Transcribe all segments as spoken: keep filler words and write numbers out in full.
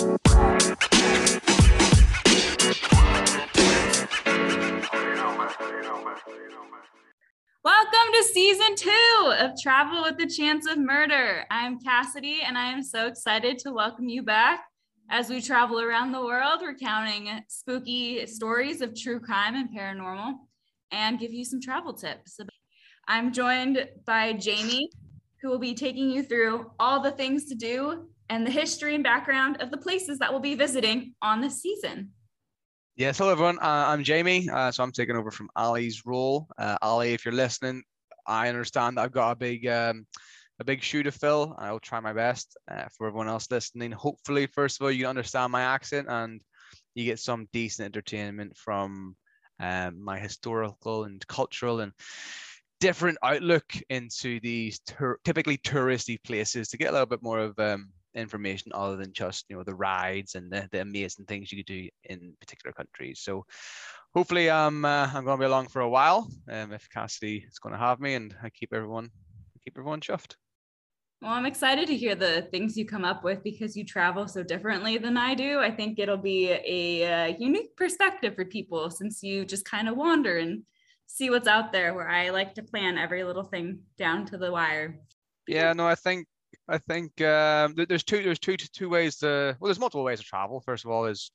Welcome to season two of Travel with the Chance of Murder. I'm Cassidy, and I am so excited to welcome you back. As we travel around the world, recounting spooky stories of true crime and paranormal, and give you some travel tips. I'm joined by Jamie, who will be taking you through all the things to do and the history and background of the places that we'll be visiting on this season. Yes, hello everyone, uh, I'm Jamie, uh, so I'm taking over from Ali's role. Uh, Ali, if you're listening, I understand that I've got a big um, a big shoe to fill. I'll try my best uh, for everyone else listening. Hopefully, first of all, you understand my accent and you get some decent entertainment from um, my historical and cultural and different outlook into these tur- typically touristy places to get a little bit more of um, information other than just, you know, the rides and the, the amazing things you could do in particular countries. So hopefully um, uh, I'm going to be along for a while um, if Cassidy is going to have me, and I keep everyone, keep everyone chuffed. Well, I'm excited to hear the things you come up with because you travel so differently than I do. I think it'll be a, a unique perspective for people since you just kind of wander and see what's out there, where I like to plan every little thing down to the wire. Yeah, no, I think I think um, there's two there's two two ways to well, there's multiple ways to travel. First of all, is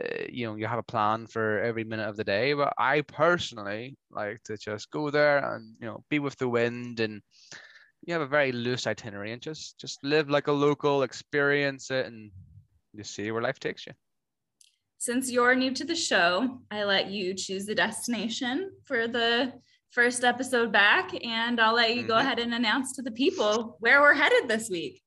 uh, you know you have a plan for every minute of the day, but I personally like to just go there and you know be with the wind, and you have a very loose itinerary and just just live like a local, experience it, and you see where life takes you. Since you're new to the show, I let you choose the destination for the first episode back, and I'll let you mm-hmm. go ahead and announce to the people where we're headed this week.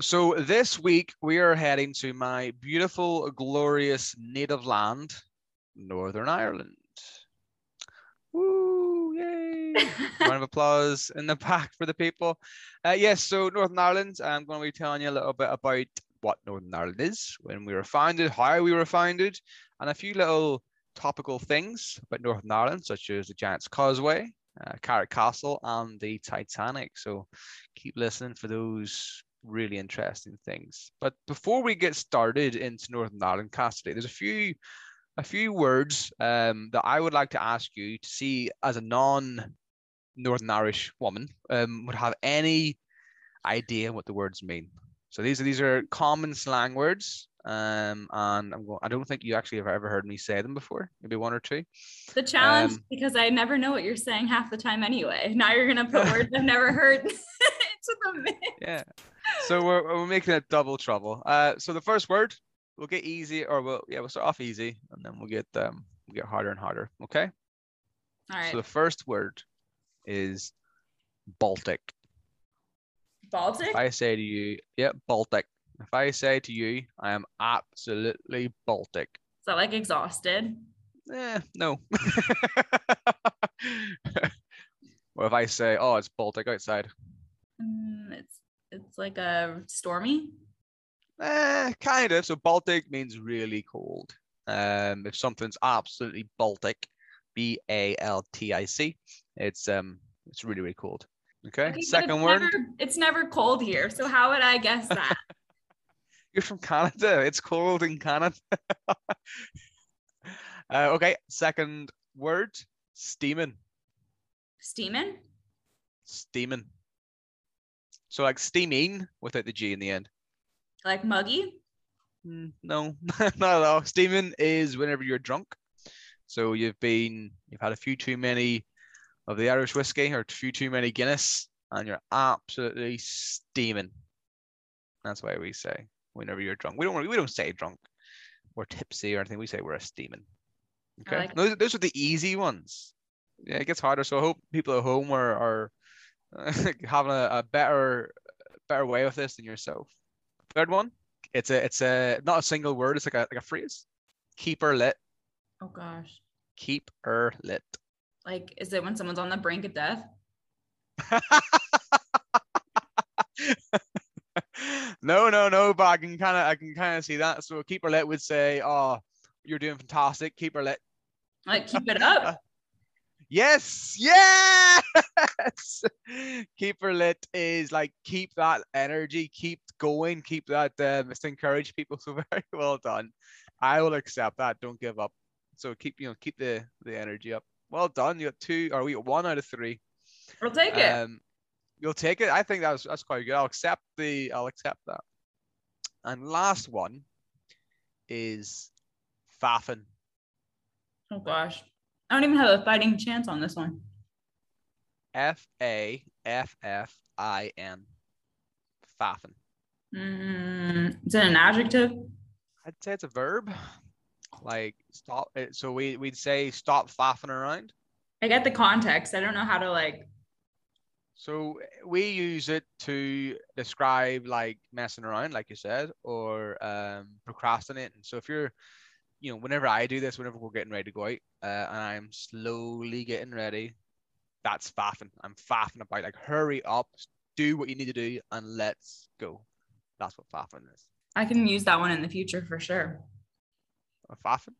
So this week we are heading to my beautiful, glorious native land, Northern Ireland. Woo, yay. Round of applause in the back for the people. Uh, yes, so Northern Ireland, I'm going to be telling you a little bit about what Northern Ireland is, when we were founded, how we were founded, and a few little topical things about Northern Ireland, such as the Giant's Causeway, uh, Carrick Castle, and the Titanic. So keep listening for those really interesting things. But before we get started into Northern Ireland, Cassidy, there's a few a few words um, that I would like to ask you to see as a non-Northern Irish woman um, would have any idea what the words mean. So these are these are common slang words, um, and I'm going, I don't think you actually have ever heard me say them before. Maybe one or two. The challenge, um, because I never know what you're saying half the time anyway. Now you're gonna put words I've never heard into the mix. Yeah. So we're we're making it double trouble. Uh, so the first word, we'll get easy, or we'll yeah we'll start off easy, and then we'll get um we'll get harder and harder. Okay. All right. So the first word is Baltic. Baltic? If I say to you, yeah, Baltic. If I say to you, I am absolutely Baltic. Is that like exhausted? Eh, no. Or if I say, oh, it's Baltic outside. Mm, it's it's like a stormy? Eh, kind of. So Baltic means really cold. Um, if something's absolutely Baltic, B A L T I C, it's um, it's really, really cold. Okay, okay, second it's word. Never, it's never cold here, so how would I guess that? You're from Canada. It's cold in Canada. uh, okay, second word, steaming. Steaming? Steaming. So like steaming without the G in the end. Like muggy? Mm, no, not at all. Steaming is whenever you're drunk. So you've been, you've had a few too many of the Irish whiskey, or too too many Guinness, and you're absolutely steaming. That's why we say whenever you're drunk. We don't we don't say drunk or tipsy or anything. We say we're a steaming. Okay, like those, those are the easy ones. Yeah, it gets harder. So I hope people at home are are having a, a better better way with this than yourself. Third one, it's a it's a not a single word. It's like a like a phrase. Keep her lit. Oh gosh. Keep her lit. Like, is it when someone's on the brink of death? no, no, no. But I can kind of, I can kind of see that. So keep her lit would say, "Oh, you're doing fantastic. Keep her lit." Like, keep it up. Yes, yes. Keeper lit is like, keep that energy, keep going, keep that uh, encourage people. So very well done. I will accept that. Don't give up. So keep, you know, keep the the energy up. Well done. You got two, or we got one out of three. We'll take it. Um, you'll take it. I think that was that's quite good. I'll accept the. I'll accept that. And last one is faffing. Oh gosh. I don't even have a fighting chance on this one. F A F F I N. Faffin. Mm, is it an adjective? I'd say it's a verb. Like, stop. So we, we'd say stop faffing around. I get the context. I don't know how to, like. So we use it to describe, like, messing around, like you said, or um, procrastinating. So if you're, you know, whenever I do this, whenever we're getting ready to go out, uh, and I'm slowly getting ready, that's faffing. I'm faffing about, like, hurry up, do what you need to do, and let's go. That's what faffing is. I can use that one in the future for sure. Faffing?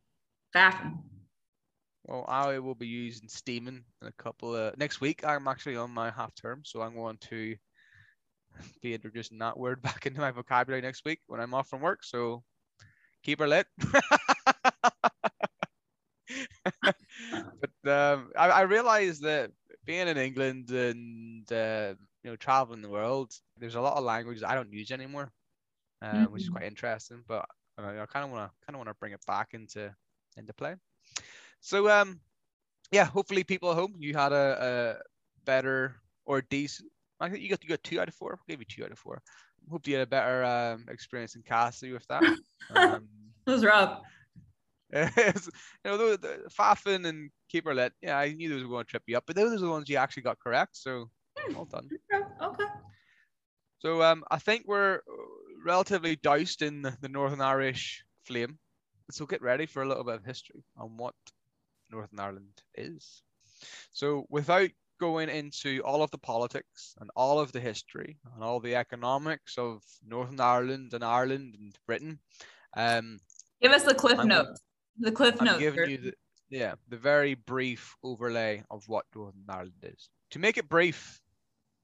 Faffing. Well, I will be using steaming in a couple of, next week. I'm actually on my half term, so I'm going to be introducing that word back into my vocabulary next week when I'm off from work. So keep her lit. But um, I, I realized that being in England and uh, you know, traveling the world, there's a lot of languages I don't use anymore, uh, mm-hmm. which is quite interesting. But uh, I kind of want to kind of want to bring it back into into play. So um, yeah, hopefully people at home, you had a, a better or decent. I think you got you got two out of four. I'll give you two out of four. Hope you had a better um, experience in Cassie with that. Um, it was rough. You know, the, the faffing and keeper lit. Yeah, I knew those were going to trip you up, but those are the ones you actually got correct. So hmm. well done. Okay. So um, I think we're relatively doused in the, the Northern Irish flame. So get ready for a little bit of history on what Northern Ireland is. So without going into all of the politics and all of the history and all the economics of Northern Ireland and Ireland and Britain, um, give us the cliff I'm, notes. The cliff I'm notes. Giving you the, yeah, the very brief overlay of what Northern Ireland is. To make it brief,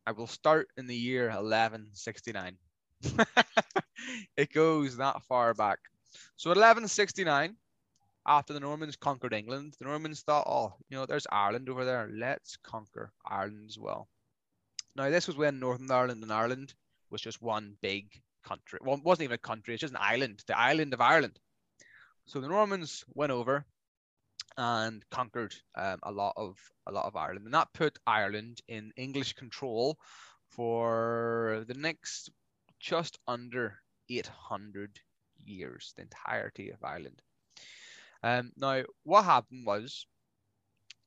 I will start in the year eleven sixty-nine. It goes that far back. So eleven sixty-nine, after the Normans conquered England, the Normans thought, oh, you know, there's Ireland over there. Let's conquer Ireland as well. Now, this was when Northern Ireland and Ireland was just one big country. Well, it wasn't even a country. It's just an island, the island of Ireland. So the Normans went over and conquered um, a lot of a lot of Ireland. And that put Ireland in English control for the next just under eight hundred years, the entirety of Ireland. Um, now, what happened was,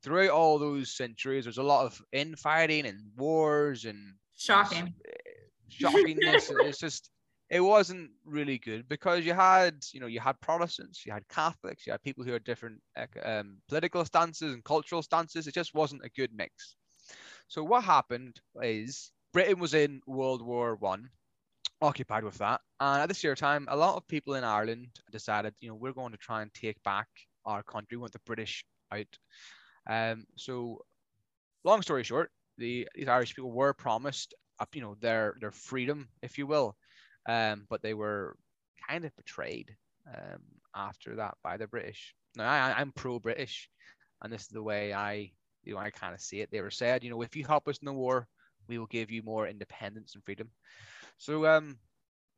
throughout all those centuries, there's a lot of infighting and wars and shocking. Uh, shockingness. It's just, it wasn't really good because you had, you know, you had Protestants, you had Catholics, you had people who had different um, political stances and cultural stances. It just wasn't a good mix. So what happened is Britain was in World War One, occupied with that. And at this year time, a lot of people in Ireland decided, you know, we're going to try and take back our country. We want the British out. Um, so long story short, the these Irish people were promised, you know, their, their freedom, if you will. Um, but they were kind of betrayed um, after that by the British. Now, I, I'm pro-British, and this is the way I, you know, I kind of see it. They were said, you know, if you help us in the war, we will give you more independence and freedom. So um,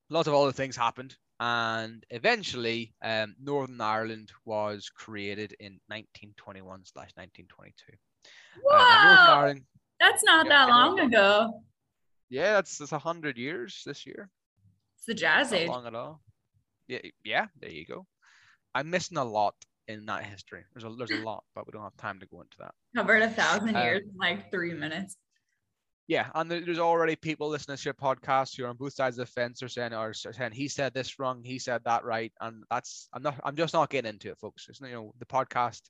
lots of other things happened, and eventually um, Northern Ireland was created in nineteen twenty-one slash nineteen twenty-two. Wow, that's not yeah, that long Ireland. ago. Yeah, that's that's a hundred years this year. It's the jazz age. Not long at all. Yeah, yeah. There you go. I'm missing a lot in that history. There's a there's a lot, but we don't have time to go into that. Covered a thousand um, years in like three minutes. Yeah, and there's already people listening to your podcast who are on both sides of the fence are saying, or saying he said this wrong, he said that right, and that's I'm not I'm just not getting into it, folks. It's not, you know, the podcast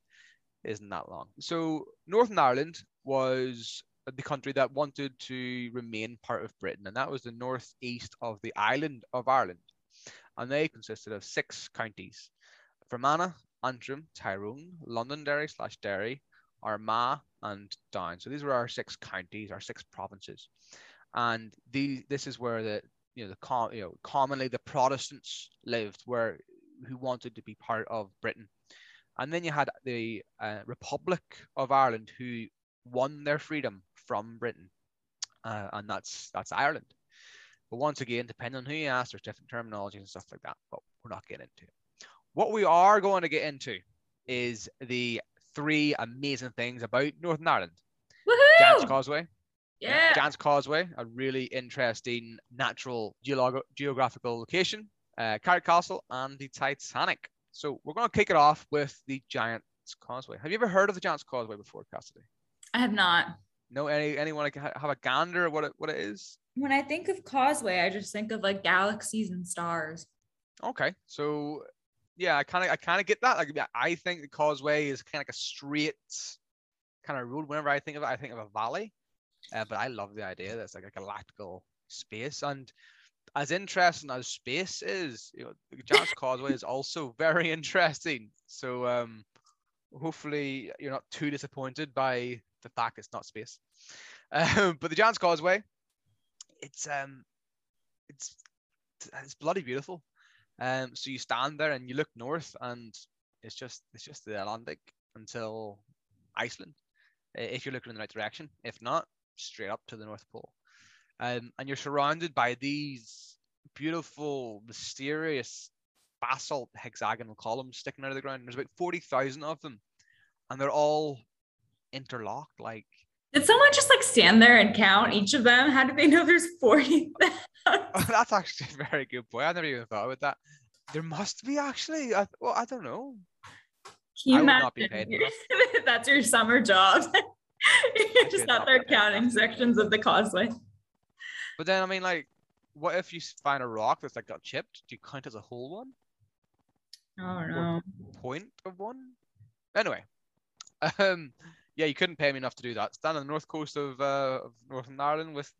isn't that long. So Northern Ireland was the country that wanted to remain part of Britain, and that was the northeast of the island of Ireland, and they consisted of six counties: Fermanagh, Antrim, Tyrone, Londonderry slash Derry, Armagh, and Down. So these were our six counties, our six provinces, and the this is where the you know the you know commonly the Protestants lived, where who wanted to be part of Britain. And then you had the uh, Republic of Ireland, who won their freedom from Britain, uh, and that's that's Ireland. But once again, depending on who you ask, there's different terminologies and stuff like that, but we're not getting into it. What we are going to get into is the three amazing things about Northern Ireland. Woohoo! Giant's Causeway. Yeah. Giant's Causeway, a really interesting natural geolog geographical location, uh, Carrick Castle, and the Titanic. So we're going to kick it off with the Giant's Causeway. Have you ever heard of the Giant's Causeway before, Cassidy? I have not. No, any anyone can have a gander at what it, what it is? When I think of Causeway, I just think of like galaxies and stars. Okay, so yeah, I kind of I kind of get that. Like, I think the Causeway is kind of like a straight kind of road. Whenever I think of it, I think of a valley. Uh, but I love the idea that's like a galactical space. And as interesting as space is, you know, the Giant's Causeway is also very interesting. So um, hopefully you're not too disappointed by the fact it's not space. Um, but the Giant's Causeway, it's um, it's it's bloody beautiful. Um, so you stand there and you look north, and it's just it's just the Atlantic until Iceland, if you're looking in the right direction. If not, straight up to the North Pole. Um, and you're surrounded by these beautiful, mysterious basalt hexagonal columns sticking out of the ground. There's about forty thousand of them, and they're all interlocked. Like, did someone just like stand there and count each of them? How do they know there's forty thousand? Oh, that's actually a very good point. I never even thought about that. There must be actually. I, well, I don't know. Can you I would not be paid enough. That's your summer job. You're just out there counting enough. Sections of the causeway. But then, I mean, like, what if you find a rock that's, like, got chipped? Do you count as a whole one? Oh, no. Or point of one? Anyway. Um, yeah, you couldn't pay me enough to do that. Stand on the north coast of, uh, of Northern Ireland with,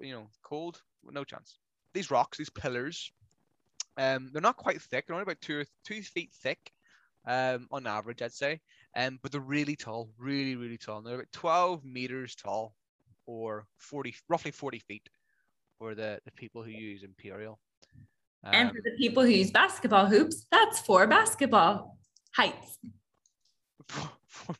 you know, cold? No chance. These rocks, these pillars, um, they're not quite thick. They're only about two, two feet thick, um, on average, I'd say. Um, but they're really tall, really, really tall. And they're about twelve meters tall, or forty, roughly forty feet. For the, the people who use Imperial. Um, and for the people who use basketball hoops, that's four basketball heights. Four, four,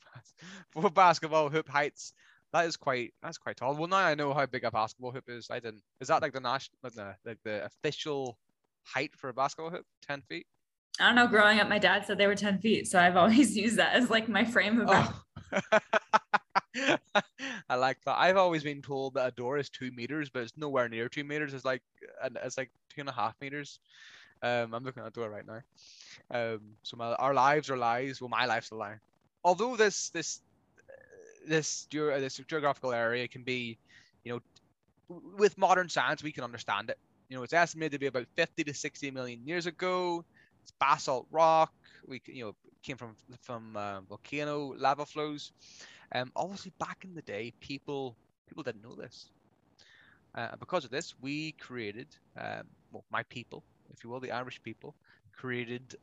four basketball hoop heights. That is quite, that's quite tall. Well, now I know how big a basketball hoop is. I didn't, is that like the national, no, like the official height for a basketball hoop, ten feet? I don't know, growing up, my dad said they were ten feet. So I've always used that as like my frame of oh. I like that. I've always been told that a door is two meters, but it's nowhere near two meters. It's like it's like two and a half meters. Um, I'm looking at the door right now. Um, so my, our lives are lies. Well, my life's a lie. Although this this this this geographical area can be, you know, with modern science we can understand it. You know, it's estimated to be about fifty to sixty million years ago. It's basalt rock. We you know came from from uh, volcano lava flows. Um, obviously, back in the day, people people didn't know this. Uh, and because of this, we created, um, well, my people, if you will, the Irish people, created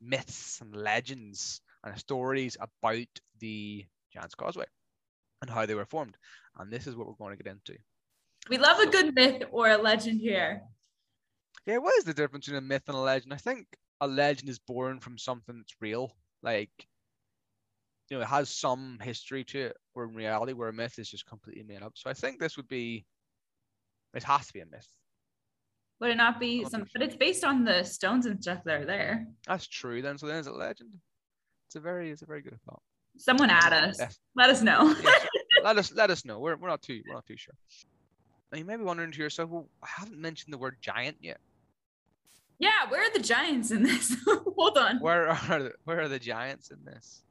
myths and legends and stories about the Giant's Causeway and how they were formed. And this is what we're going to get into. We love so, a good myth or a legend here. Yeah, what is the difference between a myth and a legend? I think a legend is born from something that's real, like... You know, it has some history to it, where in reality, where a myth is just completely made up. So I think this would be, it has to be a myth. Would it not be some, but it's based on the stones and stuff that are there. That's true then. So then it's a legend. It's a very, it's a very good thought. Someone add us. Yes. Let us know. Yes. Let us, let us know. We're, we're not too, we're not too sure. And you may be wondering to yourself, well, I haven't mentioned the word giant yet. Yeah. Where are the giants in this? Hold on. Where are, the, where are the giants in this?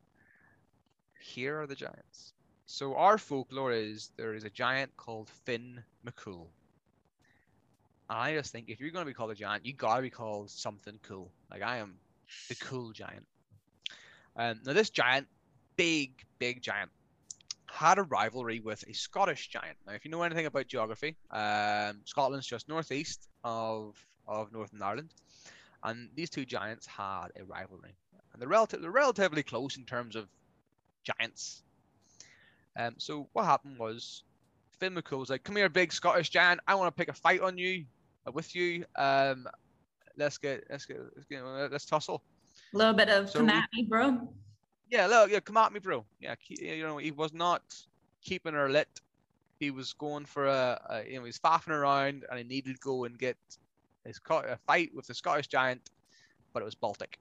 Here are the giants. So our folklore is there is a giant called Finn McCool. And I just think if you're going to be called a giant, you got to be called something cool. Like I am the cool giant. Um, now this giant, big, big giant, had a rivalry with a Scottish giant. Now if you know anything about geography, um, Scotland's just northeast of, of Northern Ireland. And these two giants had a rivalry. And they're, relative, they're relatively close in terms of giants Um, so what happened was Finn McCool was like, come here, big Scottish giant. I want to pick a fight on you, uh, with you. Um, let's get, let's get, let's, get, let's tussle. A little bit of so, come at me, bro. Yeah, look, yeah, come at me, bro. Yeah, you know, he was not keeping her lit. He was going for a, a you know, he was faffing around, and he needed to go and get his a fight with the Scottish giant, but it was Baltic.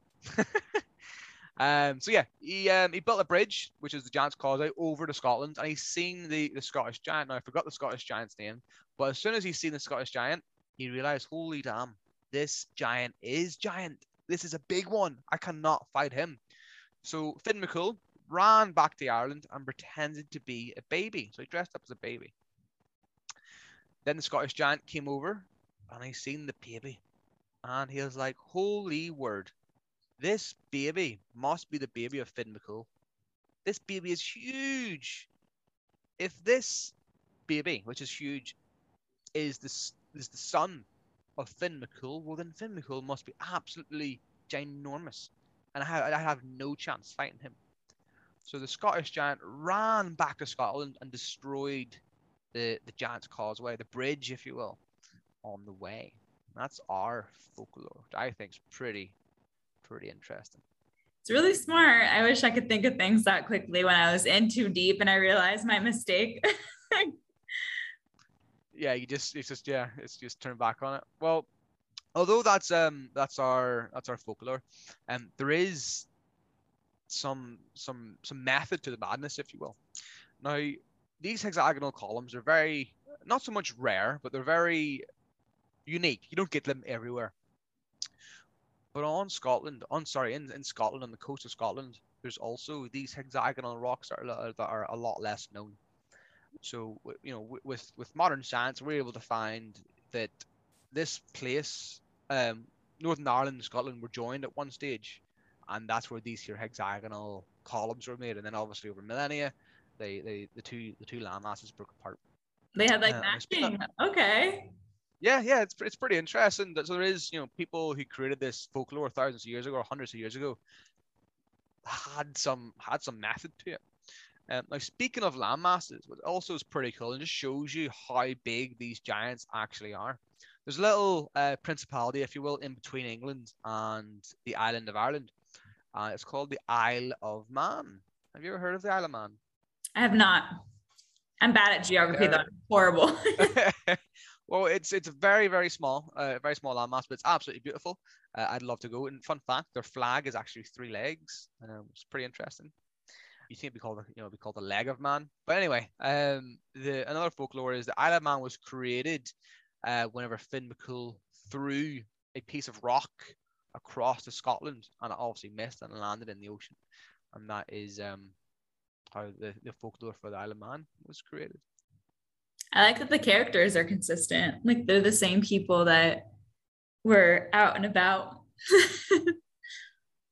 Um, so yeah, he um, he built a bridge, which is the Giant's Causeway, over to Scotland, and he's seen the, the Scottish giant. Now I forgot the Scottish giant's name, but as soon as he's seen the Scottish giant, he realised, holy damn, this giant is giant. This is a big one. I cannot fight him. So Finn McCool ran back to Ireland and pretended to be a baby. So he dressed up as a baby. Then the Scottish giant came over, and he seen the baby, and he was like, holy word. This baby must be the baby of Finn McCool. This baby is huge. If this baby, which is huge, is the, is the son of Finn McCool, well, then Finn McCool must be absolutely ginormous. And I have, I have no chance fighting him. So the Scottish giant ran back to Scotland and destroyed the, the Giant's Causeway, the bridge, if you will, on the way. That's our folklore, which I think is pretty... pretty interesting. It's really smart. I wish I could think of things that quickly when I was in too deep and I realized my mistake. Yeah, you just it's just yeah, it's just turn back on it. Well, although that's um that's our that's our folklore, um there is some some some method to the madness, if you will. Now, these hexagonal columns are very not so much rare, but they're very unique. You don't get them everywhere. But on Scotland, on sorry, in, in Scotland, on the coast of Scotland, there's also these hexagonal rocks that are, that are a lot less known. So, you know, with with modern science, we're able to find that this place, um, Northern Ireland and Scotland were joined at one stage, and that's where these here hexagonal columns were made. And then, obviously, over millennia, they, they the two the two land masses broke apart. They had like uh, matching. Okay. Yeah, yeah, it's it's pretty interesting. So there is, you know, people who created this folklore thousands of years ago or hundreds of years ago had some had some method to it. Um, now, speaking of land masses, what also is pretty cool and just shows you how big these giants actually are. There's a little uh, principality, if you will, in between England and the island of Ireland. Uh, it's called the Isle of Man. Have you ever heard of the Isle of Man? I have not. I'm bad at geography, uh, though. It's horrible. Well, it's it's very, very small, uh, very small landmass, but it's absolutely beautiful. Uh, I'd love to go. And fun fact, their flag is actually three legs. Um, it's pretty interesting. You think it'd be called, you know, be called the Leg of Man. But anyway, um, the another folklore is the Isle of Man was created uh, whenever Finn McCool threw a piece of rock across to Scotland, and it obviously missed and landed in the ocean. And that is um, how the, the folklore for the Isle of Man was created. I like that the characters are consistent. Like, they're the same people that were out and about.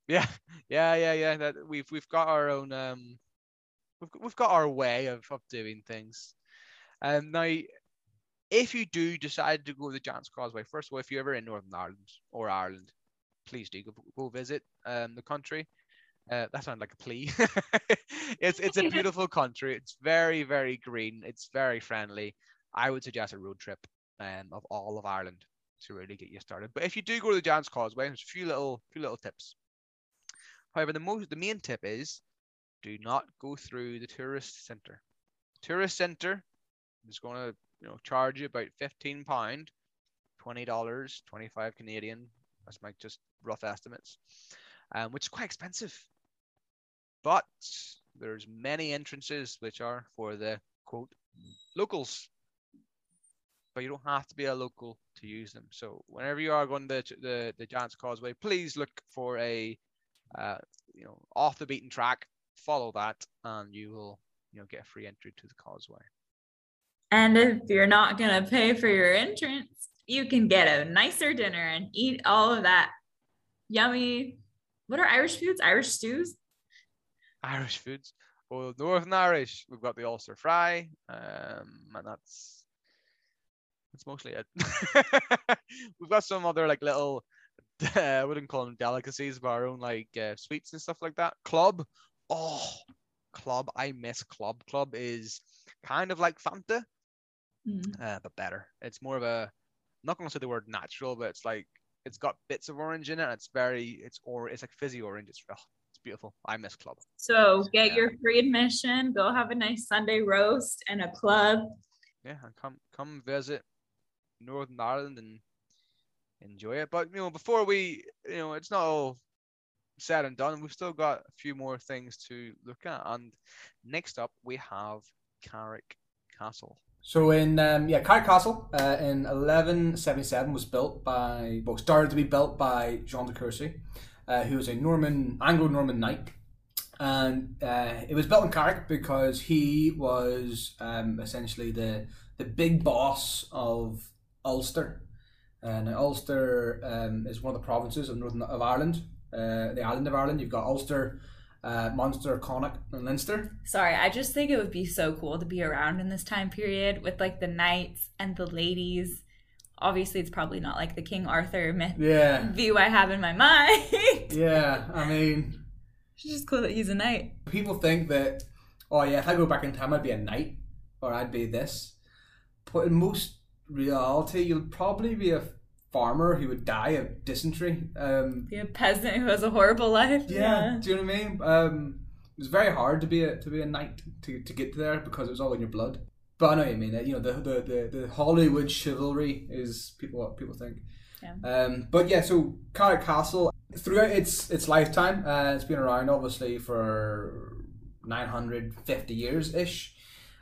yeah, yeah, yeah, yeah. That we've we've got our own. Um, we've we've got our way of of doing things. Um, now, if you do decide to go to the Giant's Causeway, first of all, if you're ever in Northern Ireland or Ireland, please do go, go visit um the country. Uh, that sounded like a plea. it's it's a beautiful country. It's very, very green. It's very friendly. I would suggest a road trip um, of all of Ireland to really get you started. But if you do go to the Giant's Causeway, there's a few little few little tips. However, the most the main tip is do not go through the tourist centre. Tourist centre is going to you know charge you about fifteen pound, twenty dollars, twenty five Canadian. That's my just rough estimates, um, which is quite expensive. But there's many entrances which are for the, quote, locals. But you don't have to be a local to use them. So whenever you are going to the, the, the Giant's Causeway, please look for a, uh, you know, off the beaten track. Follow that and you will, you know, get a free entry to the causeway. And if you're not going to pay for your entrance, you can get a nicer dinner and eat all of that yummy, what are Irish foods? Irish stews? Irish foods. Well, Northern Irish, we've got the Ulster fry, um, and that's that's mostly it. We've got some other like little, uh, I wouldn't call them delicacies, but our own like uh, sweets and stuff like that. Club, oh, club. I miss club. Club is kind of like Fanta, mm. uh, but better. It's more of a, I'm not going to say the word natural, but it's like, it's got bits of orange in it. It's very, it's or it's like fizzy orange. It's, oh, it's beautiful. I miss club. So get yeah. your free admission, go have a nice Sunday roast and a club. Yeah, and come, come visit Northern Ireland and enjoy it. But, you know, before we, you know, it's not all said and done. We've still got a few more things to look at. And next up, we have Carrick Castle. So in, um, yeah, Carrick Castle uh, in eleven seventy-seven was built by, well, started to be built by John de Courcy, uh, who was a Norman, Anglo-Norman knight. And uh, it was built in Carrick because he was um, essentially the the big boss of Ulster. Uh, now Ulster um, is one of the provinces of Northern of Ireland, uh, the island of Ireland. You've got Ulster, uh, Munster, Connacht, and Leinster. Sorry, I just think it would be so cool to be around in this time period with like the knights and the ladies. Obviously, it's probably not like the King Arthur myth yeah. view I have in my mind. yeah, I mean, it's just cool that he's a knight. People think that, oh yeah, if I go back in time, I'd be a knight or I'd be this, but in most reality, you'll probably be a farmer who would die of dysentery. Um, be a peasant who has a horrible life. Yeah, yeah. Do you know what I mean? Um, it was very hard to be a to be a knight to, to get there because it was all in your blood. But I know what you mean. You know, the the, the, the Hollywood chivalry is people what people think. Yeah. Um, but yeah, so Carrick Castle throughout its its lifetime, uh, it's been around obviously for nine hundred fifty years ish.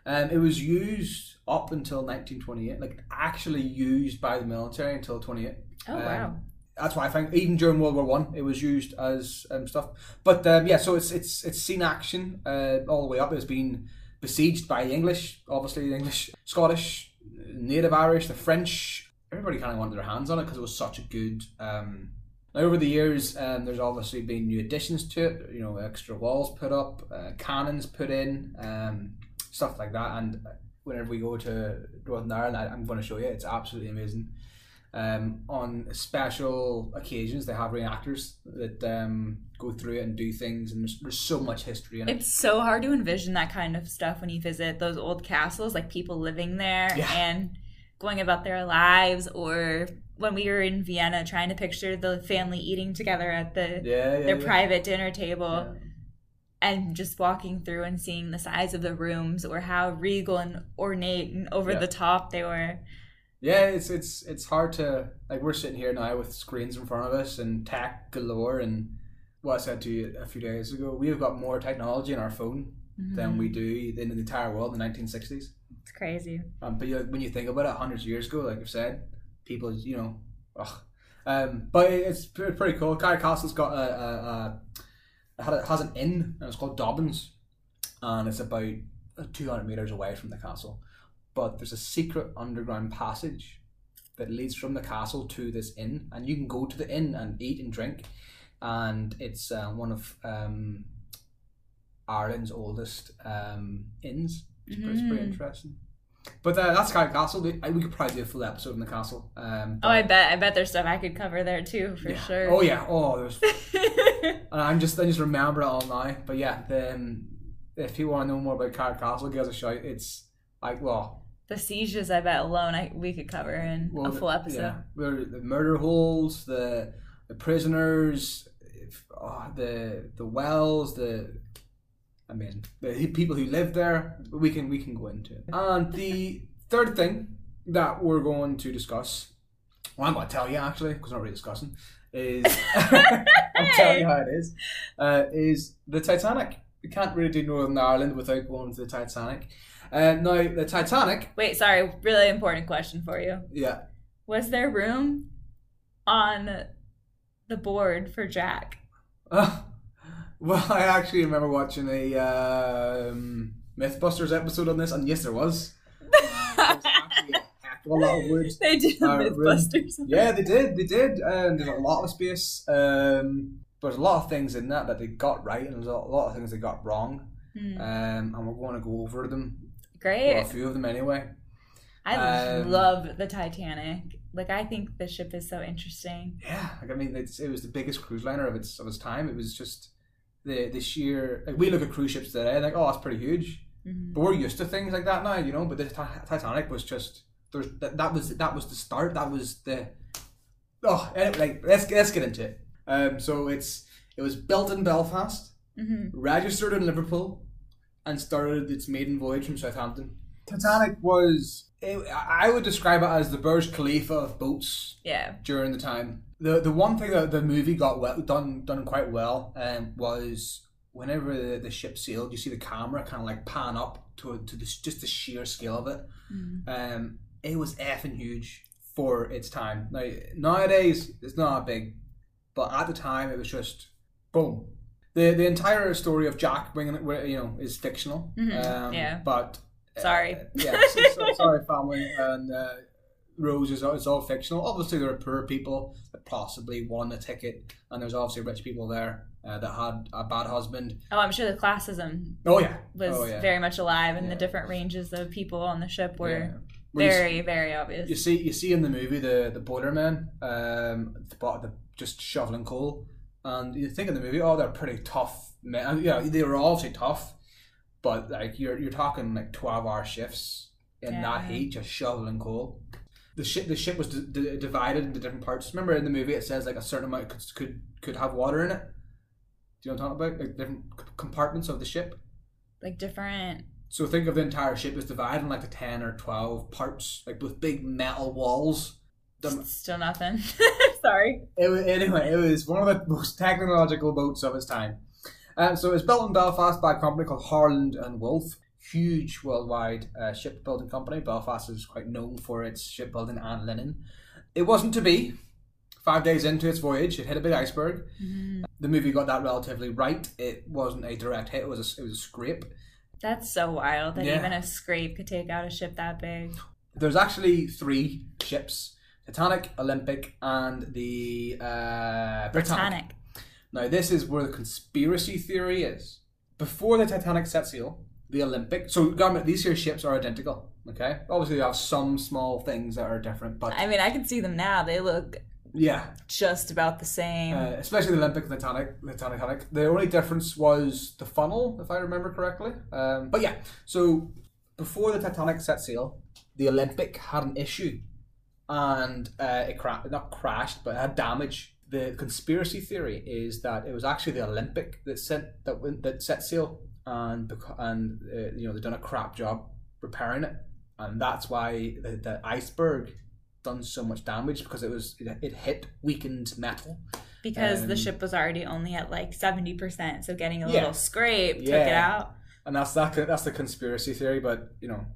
Um, it was used up until nineteen twenty-eight, like actually used by the military until twenty-eight. Oh, um, wow. That's why I think even during World War One, it was used as um, stuff. But um, yeah, so it's it's it's seen action uh, all the way up. It's been besieged by the English, obviously the English, Scottish, Native Irish, the French. Everybody kind of wanted their hands on it because it was such a good. Um, now over the years, um, there's obviously been new additions to it. You know, extra walls put up, uh, cannons put in. Um, Stuff like that, and whenever we go to Northern Ireland, I, I'm going to show you. It's absolutely amazing. Um, on special occasions, they have reenactors that um, go through it and do things, and there's, there's so much history in it. It's so hard to envision that kind of stuff when you visit those old castles, like people living there yeah. and going about their lives. Or when we were in Vienna, trying to picture the family eating together at the yeah, yeah, their yeah. private dinner table. Yeah. And just walking through and seeing the size of the rooms, or how regal and ornate and over yeah. the top they were. Yeah, it's it's it's hard to, like, we're sitting here now with screens in front of us and tech galore, and what I said to you a few days ago, we have got more technology in our phone mm-hmm. than we do in the entire world in the nineteen sixties. It's crazy. Um, but you, when you think about it, hundreds of years ago, like I've said, people, you know, ugh. Um, but it's pretty cool. Carrick Castle's got a. a, a It has an inn, and it's called Dobbins, and it's about two hundred metres away from the castle. But there's a secret underground passage that leads from the castle to this inn, and you can go to the inn and eat and drink. And it's uh, one of um, Ireland's oldest um, inns. It's, mm-hmm. pretty, it's pretty interesting. But uh, that's Carrick Castle. We could probably do a full episode in the castle. Um, oh, I bet! I bet there's stuff I could cover there too, for yeah. sure. Oh yeah! Oh, there's. And I'm just, I just remember it all now. But yeah, then if you want to know more about Carrick Castle, give us a shout. It's like, well, the sieges, I bet alone, I we could cover in well, a full episode. Yeah, the murder holes, the the prisoners, oh, the the wells, the. Amazing. The people who live there, we can we can go into it. And the third thing that we're going to discuss, well, I'm going to tell you actually, because I'm not really discussing, is I'm telling you how it is, uh, is the Titanic. We can't really do Northern Ireland without going to the Titanic. Uh, now, the Titanic... Wait, sorry, really important question for you. Yeah. Was there room on the board for Jack? Oh. Well, I actually remember watching a um, Mythbusters episode on this, and yes, there was. There was actually a lot of wood. They did uh, Mythbusters. Room. Yeah, they did. They did. Um, there's a lot of space, um, but there's a lot of things in that that they got right, and there's a lot of things they got wrong, mm. um, and we're going to go over them. Great. Well, a few of them anyway. I um, love the Titanic. Like, I think the ship is so interesting. Yeah, like, I mean, it's, it was the biggest cruise liner of its of its time. It was just. the the sheer, like, we look at cruise ships today, like, oh, that's pretty huge, mm-hmm. but we're used to things like that now, you know. But the Titanic was just there's that, that was that was the start. That was the oh, anyway, like let's let's get into it. Um, so it's it was built in Belfast, mm-hmm. registered in Liverpool, and started its maiden voyage from Southampton. Titanic was, it, I would describe it as the Burj Khalifa of boats. Yeah. During the time, the the one thing that the movie got well, done done quite well um, was whenever the, the ship sailed, you see the camera kind of like pan up to to this, just the sheer scale of it. Mm-hmm. Um, it was effing huge for its time. Now nowadays it's not big, but at the time it was just boom. The the entire story of Jack bringing it, you know, is fictional. Mm-hmm. um, yeah. But. Sorry. Uh, yeah, so, so, sorry, family. And uh, Rose is, is all fictional. Obviously, there are poor people that possibly won a ticket, and there's obviously rich people there uh, that had a bad husband. Oh, I'm sure the classism. Oh yeah. Was oh, yeah. very much alive, and yeah. the different ranges of people on the ship were yeah. very, see, very obvious. You see, you see in the movie the the boilermen, um, the, the just shoveling coal, and you think in the movie, oh, they're pretty tough men. Yeah, they were obviously tough. But like you're you're talking like twelve hour shifts in yeah. that heat, just shoveling coal. The ship the ship was d d divided into different parts. Remember in the movie it says like a certain amount could could, could have water in it. Do you know what I'm talking about? Like different compartments of the ship. Like different. So think of the entire ship as divided in like the ten or twelve parts, like with big metal walls. The Still nothing. Sorry. It was, anyway, it was one of the most technological boats of its time. Um, so it was built in Belfast by a company called Harland and Wolff, huge worldwide uh, shipbuilding company. Belfast is quite known for its shipbuilding and linen. It wasn't to be. Five days into its voyage, it hit a big iceberg. Mm-hmm. The movie got that relatively right. It wasn't a direct hit. It was a, it was a scrape. That's so wild that yeah. even a scrape could take out a ship that big. There's actually three ships: Titanic, Olympic, and the uh, Britannic. Britannic. Now, this is where the conspiracy theory is. Before the Titanic set sail, the Olympic... So, government, these here ships are identical, okay? Obviously, they have some small things that are different, but... I mean, I can see them now. They look... Yeah. Just about the same. Uh, especially the Olympic and the Titanic, the Titanic. The only difference was the funnel, if I remember correctly. Um, but yeah, so before the Titanic set sail, the Olympic had an issue. And uh, it cra- not crashed, but it had damage. The conspiracy theory is that it was actually the Olympic that sent that went, that set sail, and and uh, you know, they've done a crap job repairing it, and that's why the, the iceberg done so much damage, because it was it hit weakened metal. Because um, the ship was already only at like seventy percent, so getting a yeah, little scrape yeah. took it out. And that's that. That's the conspiracy theory, but you know,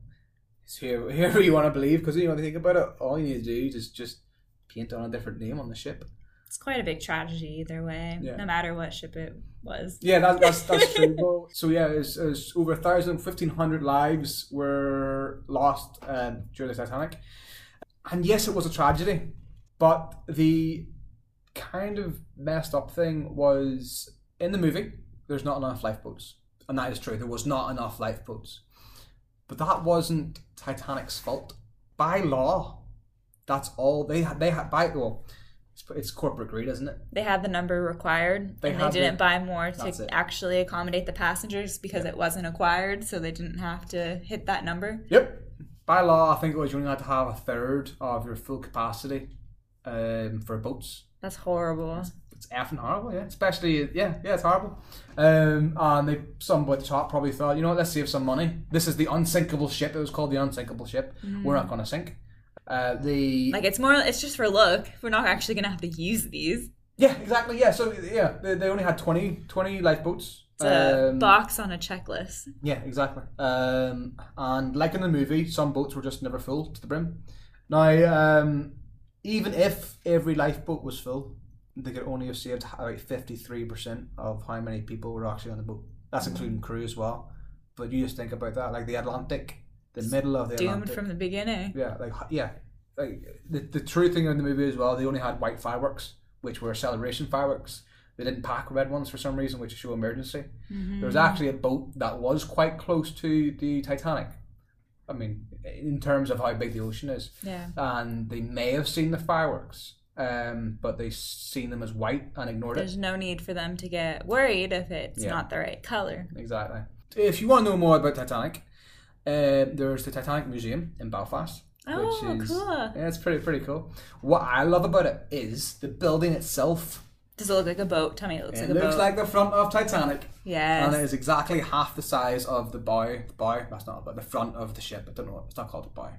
it's here, here you want to believe, because you know, if you think about it, all you need to do is just paint on a different name on the ship. It's quite a big tragedy either way, yeah. no matter what ship it was. Yeah, that, that's that's true. So yeah, it was, it was over one thousand, fifteen hundred lives were lost um, during the Titanic. And yes, it was a tragedy, but the kind of messed up thing was, in the movie, there's not enough lifeboats. And that is true, there was not enough lifeboats. But that wasn't Titanic's fault. By law, that's all they had. They had, by law. It's corporate greed, isn't it? They had the number required, they and they didn't the, buy more to actually accommodate the passengers because yep. it wasn't acquired, so they didn't have to hit that number. Yep. By law, I think it was you only had to have a third of your full capacity um, for boats. That's horrible. It's, it's effing horrible, yeah. Especially, yeah, yeah, it's horrible. Um, and they, somebody at the top probably thought, you know what, let's save some money. This is the unsinkable ship. It was called the unsinkable ship. Mm. We're not going to sink. Uh, the like it's more it's just for look, we're not actually gonna have to use these. Yeah, exactly. Yeah, so yeah, they, they only had twenty lifeboats. It's um, a box on a checklist. Yeah, exactly. Um, and like in the movie, some boats were just never full to the brim. Now, um, even if every lifeboat was full, they could only have saved about fifty-three percent of how many people were actually on the boat. That's mm-hmm. including crew as well. But you just think about that, like the Atlantic. The middle of the doomed Atlantic. From the beginning. Yeah, like yeah, like the the true thing in the movie as well. They only had white fireworks, which were celebration fireworks. They didn't pack red ones for some reason, which show emergency. Mm-hmm. There was actually a boat that was quite close to the Titanic. I mean, in terms of how big the ocean is, yeah. And they may have seen the fireworks, um, but they seen them as white and ignored There's it. There's no need for them to get worried if it's yeah. not the right color. Exactly. If you want to know more about Titanic, uh, there's the Titanic Museum in Belfast. Oh, which is, cool. Yeah, it's pretty, pretty cool. What I love about it is the building itself. Does it look like a boat? Tell me it looks it like a looks boat. It looks like the front of Titanic. Yes. And it is exactly half the size of the bow. The bow? That's not a bow. The front of the ship. I don't know what. It's not called a bow.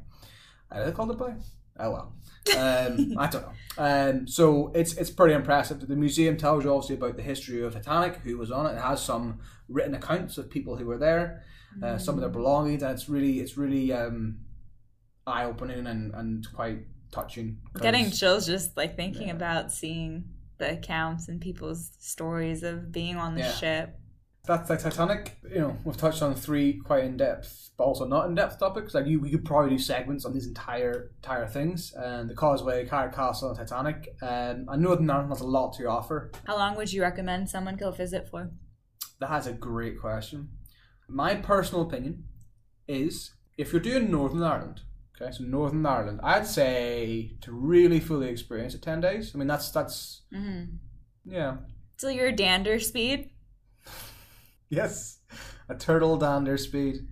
Is it called a bow? Oh, well. Um, I don't know. Um, so it's it's pretty impressive. The museum tells you obviously about the history of Titanic, who was on it. It has some written accounts of people who were there, uh, mm. some of their belongings. And it's really, it's really... Um, eye-opening and, and quite touching. Getting chills just like thinking yeah. about seeing the accounts and people's stories of being on the yeah. ship. That's like Titanic. You know, we've touched on three quite in-depth but also not in-depth topics. Like you, we could probably do segments on these entire entire things. And um, the Causeway, Carrick Castle, and Titanic. Um, I know there's a lot to offer. How long would you recommend someone go visit for? That's a great question. My personal opinion is if you're doing Northern Ireland. Okay, so Northern Ireland, I'd say to really fully experience it, ten days. I mean, that's that's mm-hmm. yeah. So you're dander speed. Yes, a turtle dander speed.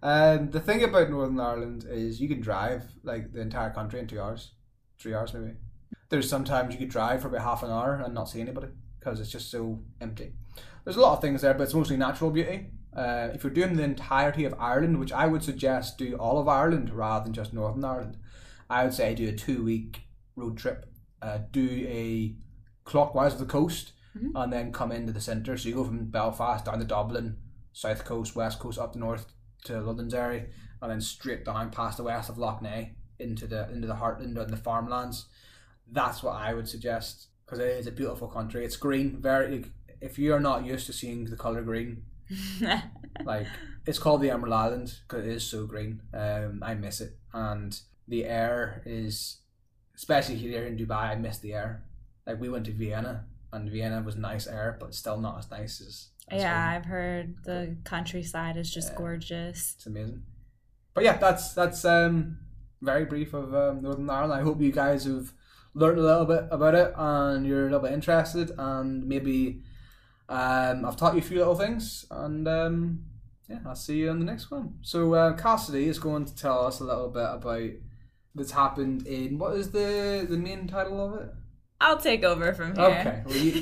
And um, the thing about Northern Ireland is you can drive like the entire country in two hours, three hours maybe. There's sometimes you could drive for about half an hour and not see anybody because it's just so empty. There's a lot of things there, but it's mostly natural beauty. Uh, if you're doing the entirety of Ireland, which I would suggest do all of Ireland rather than just Northern Ireland, I would say do a two-week road trip. Uh, do a clockwise of the coast mm-hmm. and then come into the centre. So you go from Belfast down to Dublin, south coast, west coast, up the north to Londonderry, and then straight down past the west of Lough Neagh into the into the heartland and the farmlands. That's what I would suggest because it is a beautiful country. It's green. Very. If you are not used to seeing the colour green. Like it's called the Emerald Island because it is so green. um, I miss it, and the air is, especially here in Dubai, I miss the air. Like we went to Vienna and Vienna was nice air but still not as nice as, as yeah home. I've heard the countryside is just yeah. gorgeous. It's amazing. But yeah, that's that's um, very brief of um, Northern Ireland. I hope you guys have learned a little bit about it and you're a little bit interested, and maybe Um, I've taught you a few little things, and um, yeah, I'll see you on the next one. So uh, Cassidy is going to tell us a little bit about what's happened in, what is the, the main title of it? I'll take over from here. Okay, well, you,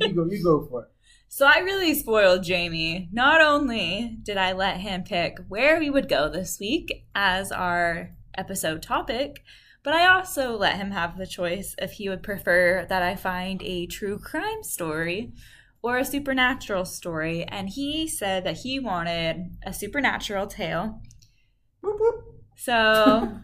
you, go, you go for it. So I really spoiled Jamie. Not only did I let him pick where we would go this week as our episode topic, but I also let him have the choice if he would prefer that I find a true crime story or a supernatural story, and he said that he wanted a supernatural tale. Whoop, whoop. So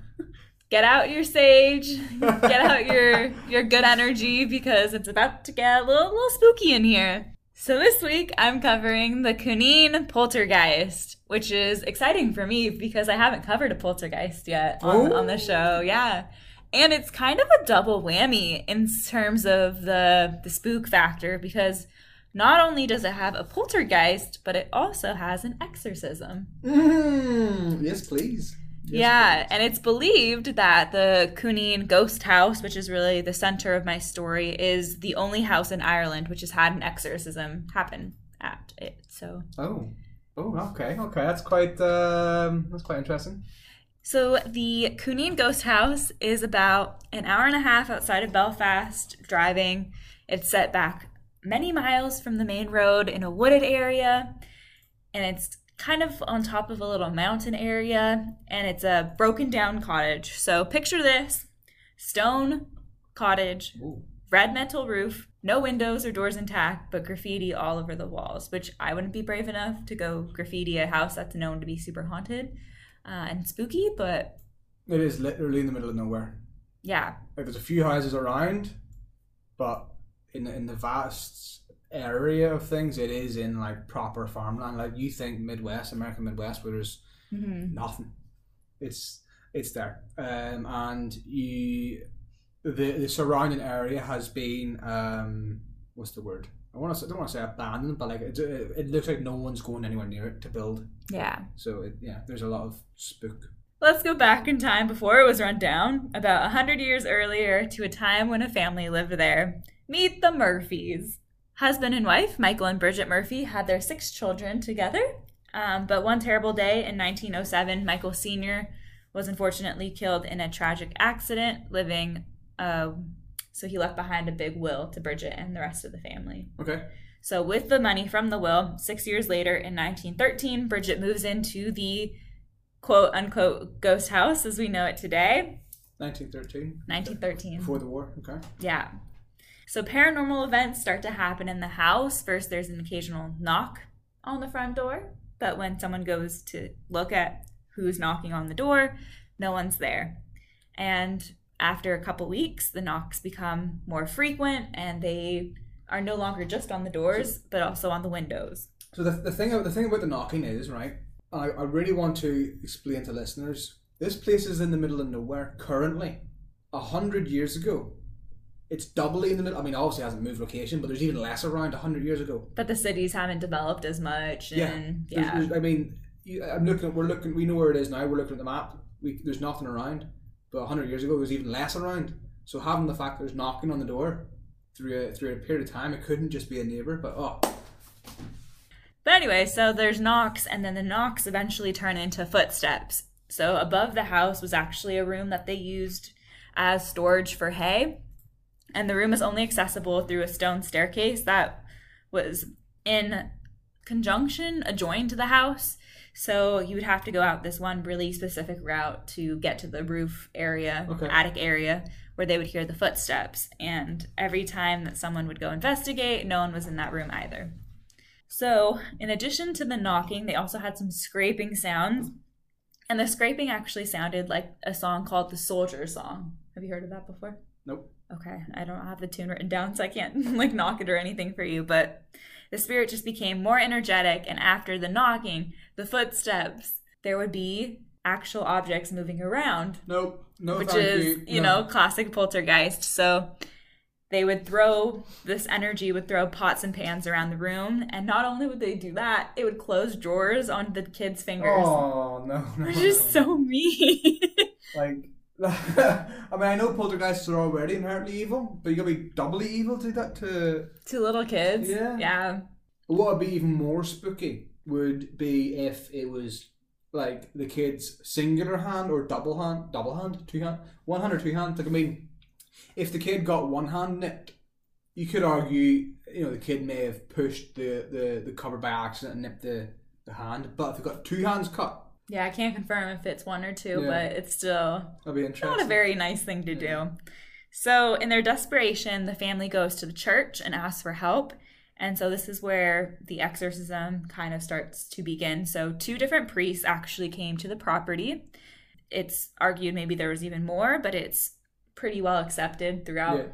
get out your sage, get out your your good energy, because it's about to get a little, little spooky in here. So this week I'm covering the Kunin poltergeist, which is exciting for me because I haven't covered a poltergeist yet on, on the show. Yeah. And it's kind of a double whammy in terms of the the spook factor, because not only does it have a poltergeist, but it also has an exorcism. Mm, yes, please. Yes, yeah, please. And it's believed that the Coonian ghost house, which is really the center of my story, is the only house in Ireland which has had an exorcism happen at it. So. Oh, oh, okay, okay, that's quite um, that's quite interesting. So the Coonian ghost house is about an hour and a half outside of Belfast driving. It's set back many miles from the main road in a wooded area, and it's kind of on top of a little mountain area, and it's a broken down cottage. So picture this stone cottage, ooh, red metal roof, no windows or doors intact, but graffiti all over the walls, which I wouldn't be brave enough to go graffiti a house that's known to be super haunted uh, and spooky, but it is literally in the middle of nowhere. Yeah, like there's a few houses around, but In the, in the vast area of things, it is in like proper farmland. Like you think Midwest, American Midwest, where there's mm-hmm. nothing. It's it's there, um, and you the the surrounding area has been um, what's the word? I want to I don't want to say abandoned, but like it, it, it looks like no one's going anywhere near it to build. Yeah. So it, yeah, there's a lot of spook. Let's go back in time before it was run down, about a hundred years earlier, to a time when a family lived there. Meet the Murphys. Husband and wife, Michael and Bridget Murphy, had their six children together. Um, but one terrible day in nineteen oh seven, Michael Senior was unfortunately killed in a tragic accident, living, uh, so he left behind a big will to Bridget and the rest of the family. Okay. So with the money from the will, six years later in nineteen thirteen, Bridget moves into the quote unquote ghost house as we know it today. nineteen thirteen nineteen thirteen Before the war, okay. Yeah. So paranormal events start to happen in the house. First, there's an occasional knock on the front door, but when someone goes to look at who's knocking on the door, no one's there. And after a couple weeks, the knocks become more frequent and they are no longer just on the doors, but also on the windows. So the, the thing the thing about the knocking is, right, and I, I really want to explain to listeners, this place is in the middle of nowhere currently. A hundred years ago, it's doubly in the middle. I mean, obviously it hasn't moved location, but there's even less around a hundred years ago. But the cities haven't developed as much. And, yeah. yeah. There's, there's, I mean, you, I'm looking at, we're looking, we know where it is now. We're looking at the map. We, there's nothing around. But a hundred years ago, there was even less around. So having the fact there's knocking on the door through a, through a period of time, it couldn't just be a neighbour, but oh. But anyway, so there's knocks, and then the knocks eventually turn into footsteps. So above the house was actually a room that they used as storage for hay, and the room is only accessible through a stone staircase that was in conjunction, adjoined to the house. So you would have to go out this one really specific route to get to the roof area, okay. attic area, where they would hear the footsteps. And every time that someone would go investigate, no one was in that room either. So in addition to the knocking, they also had some scraping sounds. And the scraping actually sounded like a song called the Soldier Song. Have you heard of that before? Nope. Okay, I don't have the tune written down, so I can't like knock it or anything for you, but the spirit just became more energetic, and after the knocking, the footsteps, there would be actual objects moving around. Nope, no Which is, you, you no. know, classic poltergeist. So they would throw, this energy would throw pots and pans around the room, and not only would they do that, it would close drawers on the kids' fingers. Oh, no, no. Which is no. so mean. Like... I mean, I know poltergeists are already inherently evil, but you gotta be doubly evil to do that to to little kids. Yeah, yeah. What would be even more spooky would be if it was like the kid's singular hand or double hand, double hand, two hand, one hand or two hands. Like, I mean, if the kid got one hand nipped, you could argue, you know, the kid may have pushed the the, the cover by accident and nipped the the hand, but if they got two hands cut. Yeah, I can't confirm if it's one or two, yeah. but it's still not a very nice thing to yeah. do. So in their desperation, the family goes to the church and asks for help. And so this is where the exorcism kind of starts to begin. So two different priests actually came to the property. It's argued maybe there was even more, but it's pretty well accepted throughout yeah.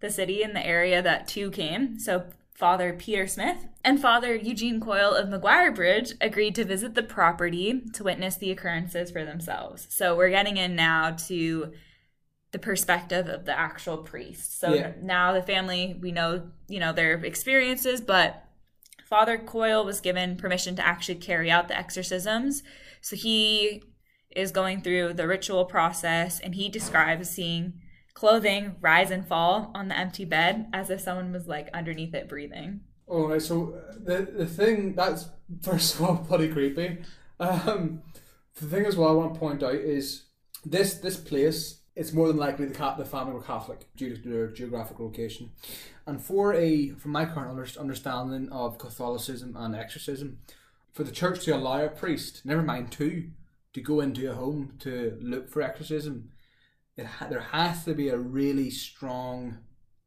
the city and the area that two came. So Father Peter Smith and Father Eugene Coyle of McGuire Bridge agreed to visit the property to witness the occurrences for themselves. So we're getting in now to the perspective of the actual priest. So yeah. now the family, we know, you know, their experiences, but Father Coyle was given permission to actually carry out the exorcisms. So he is going through the ritual process, and he describes seeing clothing rise and fall on the empty bed as if someone was like underneath it breathing. All right, so the the thing that's first of all bloody creepy. Um, the thing as well I want to point out is this this place. It's more than likely the cat the family were Catholic due to their geographic location, and for a from my current understanding of Catholicism and exorcism, for the church to allow a priest, never mind two, to go into a home to look for exorcism. It ha- there has to be a really strong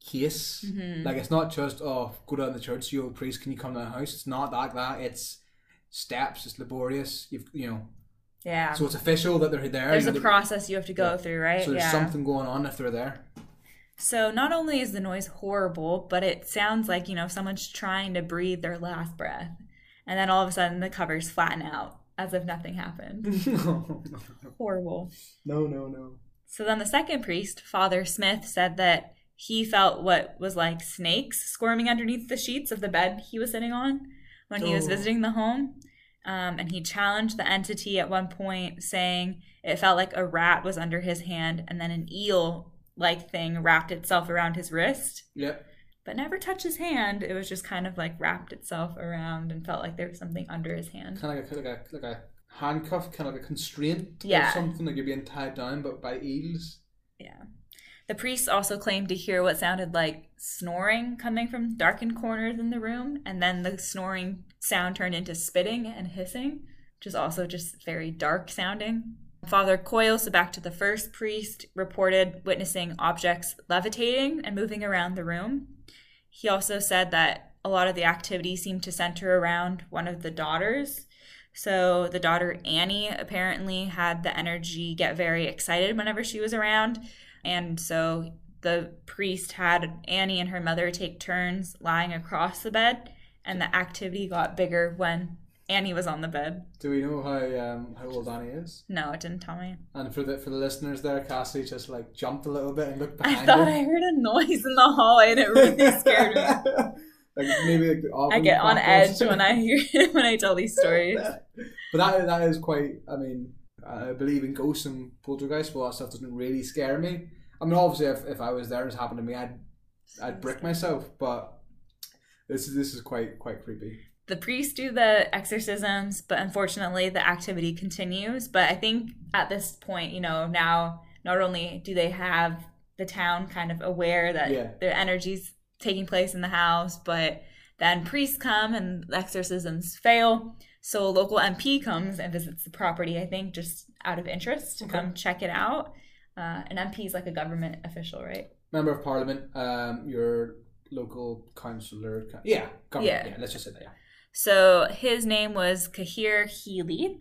case. Mm-hmm. Like, it's not just, oh, go down to the church, you old priest, can you come to the house? It's not like that. It's steps, it's laborious, you've, you know. Yeah. So it's official that they're there. There's you know, a process you have to go yeah. through, right? So there's yeah. something going on if they're there. So not only is the noise horrible, but it sounds like, you know, someone's trying to breathe their last breath. And then all of a sudden the covers flatten out as if nothing happened. no, no, no. Horrible. No, no, no. So then the second priest, Father Smith, said that he felt what was like snakes squirming underneath the sheets of the bed he was sitting on when oh. he was visiting the home. Um, and he challenged the entity at one point, saying it felt like a rat was under his hand, and then an eel-like thing wrapped itself around his wrist. Yeah. But never touched his hand. It was just kind of like wrapped itself around and felt like there was something under his hand. Kind of like a, like a, like a handcuff, kind of a constraint yeah. or something, like you're being tied down but by eels. Yeah. The priest also claimed to hear what sounded like snoring coming from darkened corners in the room, and then the snoring sound turned into spitting and hissing, which is also just very dark sounding. Father Coyle, so back to the first priest, reported witnessing objects levitating and moving around the room. He also said that a lot of the activity seemed to center around one of the daughters. So the daughter Annie apparently had the energy get very excited whenever she was around. And so the priest had Annie and her mother take turns lying across the bed, and the activity got bigger when Annie was on the bed. Do we know how um, how old Annie is? No, it didn't tell me. And for the for the listeners there, Cassie just like jumped a little bit and looked behind. I thought her. I heard a noise in the hallway, and it really scared me. Like maybe like the I get on edge when I hear when I tell these stories. But that that is quite. I mean, I believe in ghosts and poltergeists, but that stuff doesn't really scare me. I mean, obviously, if, if I was there and it happened to me, I'd I'd brick myself. But this is this is quite quite creepy. The priests do the exorcisms, but unfortunately, the activity continues. But I think at this point, you know, now not only do they have the town kind of aware that yeah. their energy's taking place in the house, but then priests come and the exorcisms fail. So a local M P comes and visits the property, I think, just out of interest to okay. come check it out. Uh, an M P is like a government official, right? Member of Parliament, um, your local councillor. Yeah, government. Yeah. yeah, let's just say that, yeah. So his name was Cahir Healy,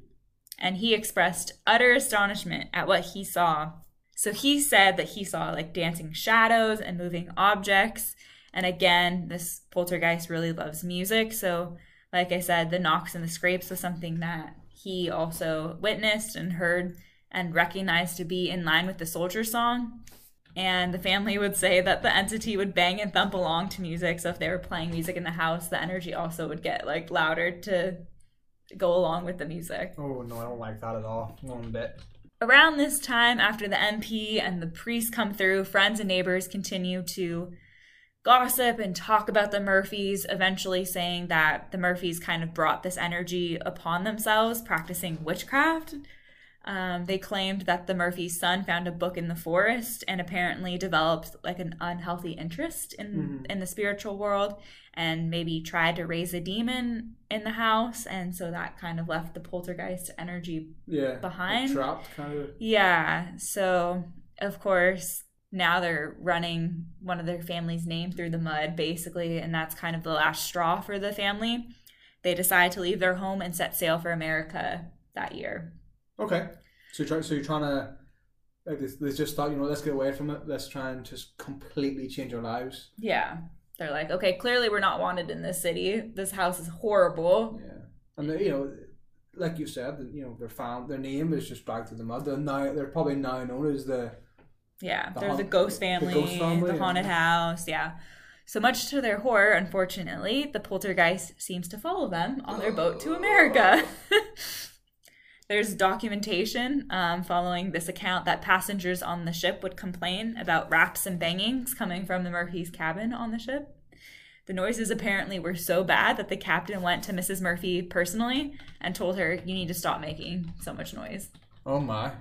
and he expressed utter astonishment at what he saw. So he said that he saw like dancing shadows and moving objects. And again, this poltergeist really loves music, so... Like I said, the knocks and the scrapes was something that he also witnessed and heard and recognized to be in line with the Soldier Song. And the family would say that the entity would bang and thump along to music. So if they were playing music in the house, the energy also would get like louder to go along with the music. Oh, no, I don't like that at all. One bit. Around this time, after the M P and the priest come through, friends and neighbors continue to gossip and talk about the Murphys, eventually saying that the Murphys kind of brought this energy upon themselves, practicing witchcraft. Um, they claimed that the Murphy's son found a book in the forest and apparently developed like an unhealthy interest in, mm-hmm. in the spiritual world, and maybe tried to raise a demon in the house. And so that kind of left the poltergeist energy yeah, behind. Trapped, kind of. Yeah. So, of course... Now they're running one of their family's name through the mud, basically, and that's kind of the last straw for the family. They decide to leave their home and set sail for America that year. Okay. So you're, try, so you're trying to... Like they just thought, you know, let's get away from it. Let's try and just completely change our lives. Yeah. They're like, okay, clearly we're not wanted in this city. This house is horrible. Yeah. And, they, you know, like you said, you know, their, fam- their name is just dragged through the mud. They're, now, they're probably now known as the... Yeah, the they're haunt, the ghost family, the, ghost family, the haunted yeah. house, yeah. So much to their horror, unfortunately, the poltergeist seems to follow them on their boat to America. There's documentation um, following this account that passengers on the ship would complain about raps and bangings coming from the Murphy's cabin on the ship. The noises apparently were so bad that the captain went to Missus Murphy personally and told her, you need to stop making so much noise. Oh my.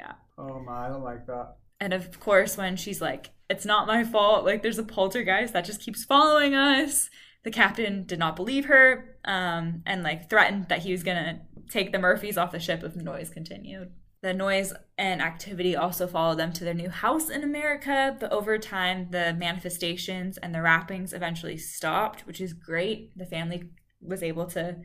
Yeah. Oh my, I don't like that. And of course, when she's like, it's not my fault, like there's a poltergeist that just keeps following us. The captain did not believe her um, and like threatened that he was going to take the Murphys off the ship if the noise continued. The noise and activity also followed them to their new house in America. But over time, the manifestations and the rappings eventually stopped, which is great. The family was able to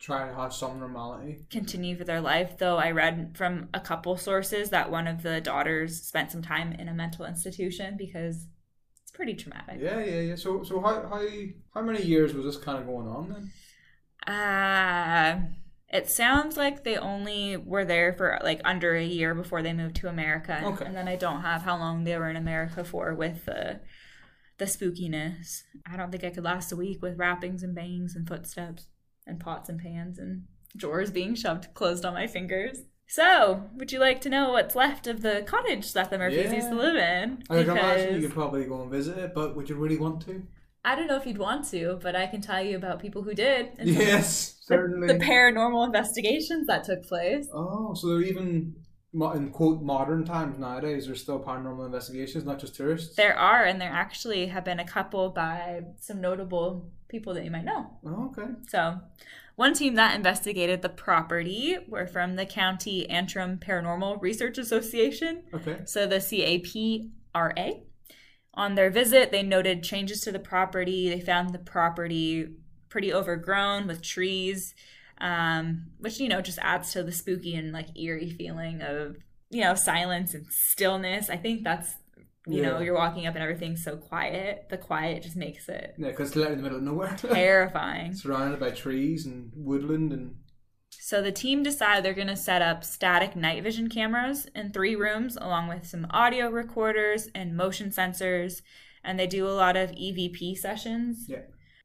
try to have some normality. Continue for their life, though I read from a couple sources that one of the daughters spent some time in a mental institution because it's pretty traumatic. Yeah, yeah, yeah. So, so how how how many years was this kind of going on then? Uh, it sounds like they only were there for like under a year before they moved to America. Okay. And then I don't have how long they were in America for with the the spookiness. I don't think I could last a week with rappings and bangs and footsteps. And pots and pans and drawers being shoved closed on my fingers. So, would you like to know what's left of the cottage that the Murphys yeah. used to live in? I can imagine you could probably go and visit it, but would you really want to? I don't know if you'd want to, but I can tell you about people who did. And yes, the, certainly. The paranormal investigations that took place. Oh, so they're even... in quote modern times nowadays there's still paranormal investigations, not just tourists. There are, and there actually have been a couple by some notable people that you might know. Oh, okay. So one team that investigated the property were from the County Antrim Paranormal Research Association. Okay. So the C A P R A. On their visit, they noted changes to the property. They found the property pretty overgrown with trees. Um, which, you know, just adds to the spooky and, like, eerie feeling of, you know, silence and stillness. I think that's, you yeah. know, you're walking up and everything's so quiet. The quiet just makes it... Yeah, because it's out in the middle of nowhere. Terrifying. Surrounded by trees and woodland and... So the team decided they're going to set up static night vision cameras in three rooms, along with some audio recorders and motion sensors. And they do a lot of E V P sessions. Yeah.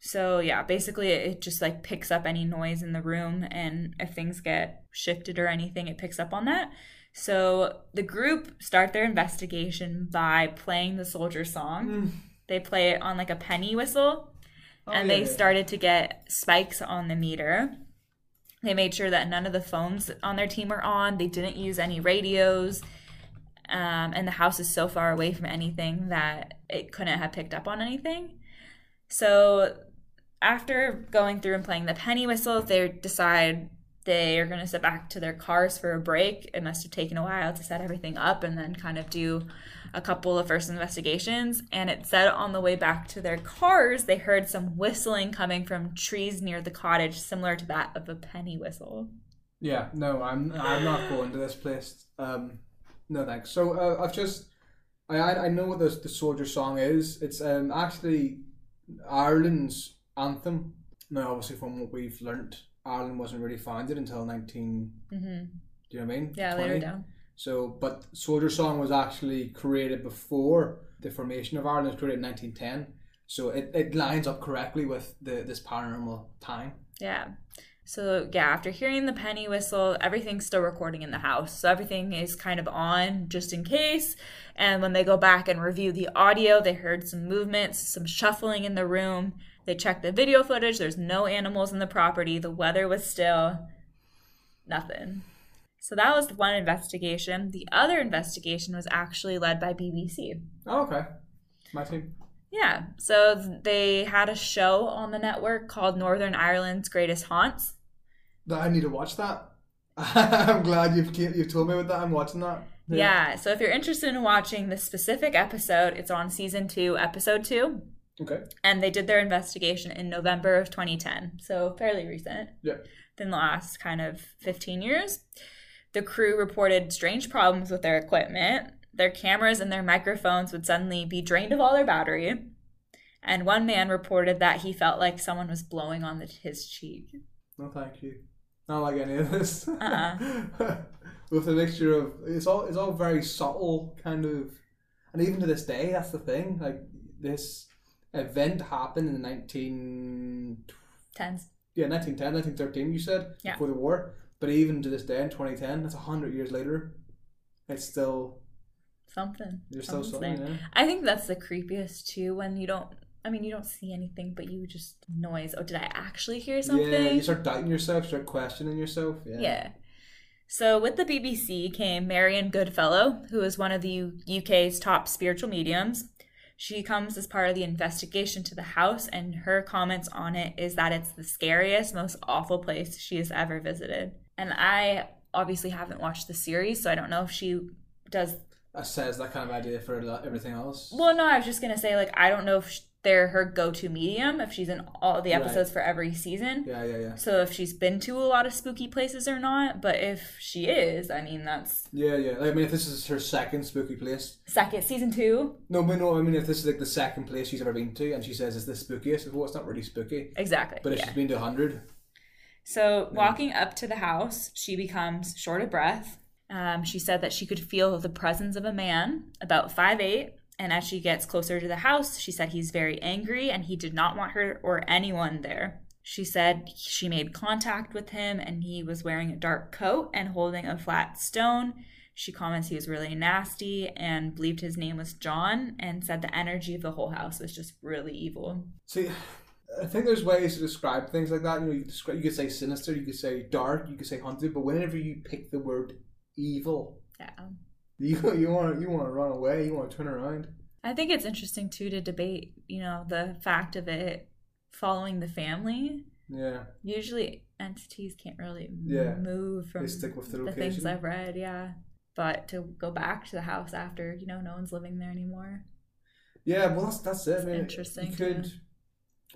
So, yeah, basically it just, like, picks up any noise in the room, and if things get shifted or anything, it picks up on that. So the group start their investigation by playing the Soldier Song. Mm. They play it on, like, a penny whistle, oh, and yeah, they yeah. started to get spikes on the meter. They made sure that none of the phones on their team were on. They didn't use any radios, um, and the house is so far away from anything that it couldn't have picked up on anything. So... after going through and playing the penny whistle, they decide they are going to sit back to their cars for a break. It must have taken a while to set everything up and then kind of do a couple of first investigations. And it said on the way back to their cars, they heard some whistling coming from trees near the cottage, similar to that of a penny whistle. Yeah, no, I'm I'm not going to this place. Um, no thanks. So uh, I've just I I know what the the Soldier Song is. It's um actually Ireland's anthem. Now, obviously, from what we've learnt, Ireland wasn't really founded until nineteen. Mm-hmm. Do you know what I mean? Yeah, later down. So, but Soldier Song was actually created before the formation of Ireland. It was created in nineteen ten, so it, it lines up correctly with the this paranormal time. Yeah. So yeah, after hearing the penny whistle, everything's still recording in the house. So everything is kind of on just in case. And when they go back and review the audio, they heard some movements, some shuffling in the room. They checked the video footage. There's no animals in the property. The weather was still nothing. So that was one investigation. The other investigation was actually led by B B C. Oh, okay. My team. Yeah, so they had a show on the network called Northern Ireland's Greatest Haunts. I need to watch that. I'm glad you've you've told me about that. I'm watching that. Yeah. yeah, so if you're interested in watching this specific episode, it's on Season two, Episode two. Okay. And they did their investigation in November of twenty ten, so fairly recent. Yeah. Within the last kind of fifteen years. The crew reported strange problems with their equipment. Their cameras and their microphones would suddenly be drained of all their battery. And one man reported that he felt like someone was blowing on the, his cheek. No, thank you. Not like any of this. Uh-uh. With the mixture of... It's all it's all very subtle, kind of... And even to this day, that's the thing. Like, this event happened in the nineteen tens. Yeah, nineteen ten, nineteen thirteen, you said, yeah. before the war. But even to this day, in twenty ten, that's one hundred years later, it's still... Something. You're so sorry, yeah. I think that's the creepiest too, when you don't, I mean, you don't see anything, but you just noise. Oh, did I actually hear something? Yeah, you start doubting yourself, start questioning yourself. Yeah. Yeah. So with the B B C came Marion Goodfellow, who is one of the U K's top spiritual mediums. She comes as part of the investigation to the house, and her comments on it is that it's the scariest, most awful place she has ever visited. And I obviously haven't watched the series, so I don't know if she does... says that kind of idea for everything else. Well, no, I was just going to say, like, I don't know if they're her go-to medium, if she's in all the episodes right. for every season. Yeah, yeah, yeah. So if she's been to a lot of spooky places or not, but if she is, I mean, that's... Yeah, yeah. Like, I mean, if this is her second spooky place... Second? Season two? No, but no, I mean, if this is, like, the second place she's ever been to, and she says it's the spookiest, well, it's not really spooky. Exactly, But if yeah. she's been to a hundred... So, yeah. walking up to the house, she becomes short of breath. Um, she said that she could feel the presence of a man about five eight, and as she gets closer to the house, she said he's very angry and he did not want her or anyone there. She said she made contact with him and he was wearing a dark coat and holding a flat stone. She comments he was really nasty and believed his name was John, and said the energy of the whole house was just really evil. See, I think there's ways to describe things like that. You know, you, describe, you could say sinister, you could say dark, you could say haunted, but whenever you pick the word evil, yeah, you you want you want to run away, you want to turn around. I think it's interesting too to debate, you know, the fact of it following the family. Yeah. Usually entities can't really yeah. move from they stick with the, the things I've read. Yeah. But to go back to the house after, you know, no one's living there anymore. Yeah, well, that's, that's it. I mean, interesting. You could,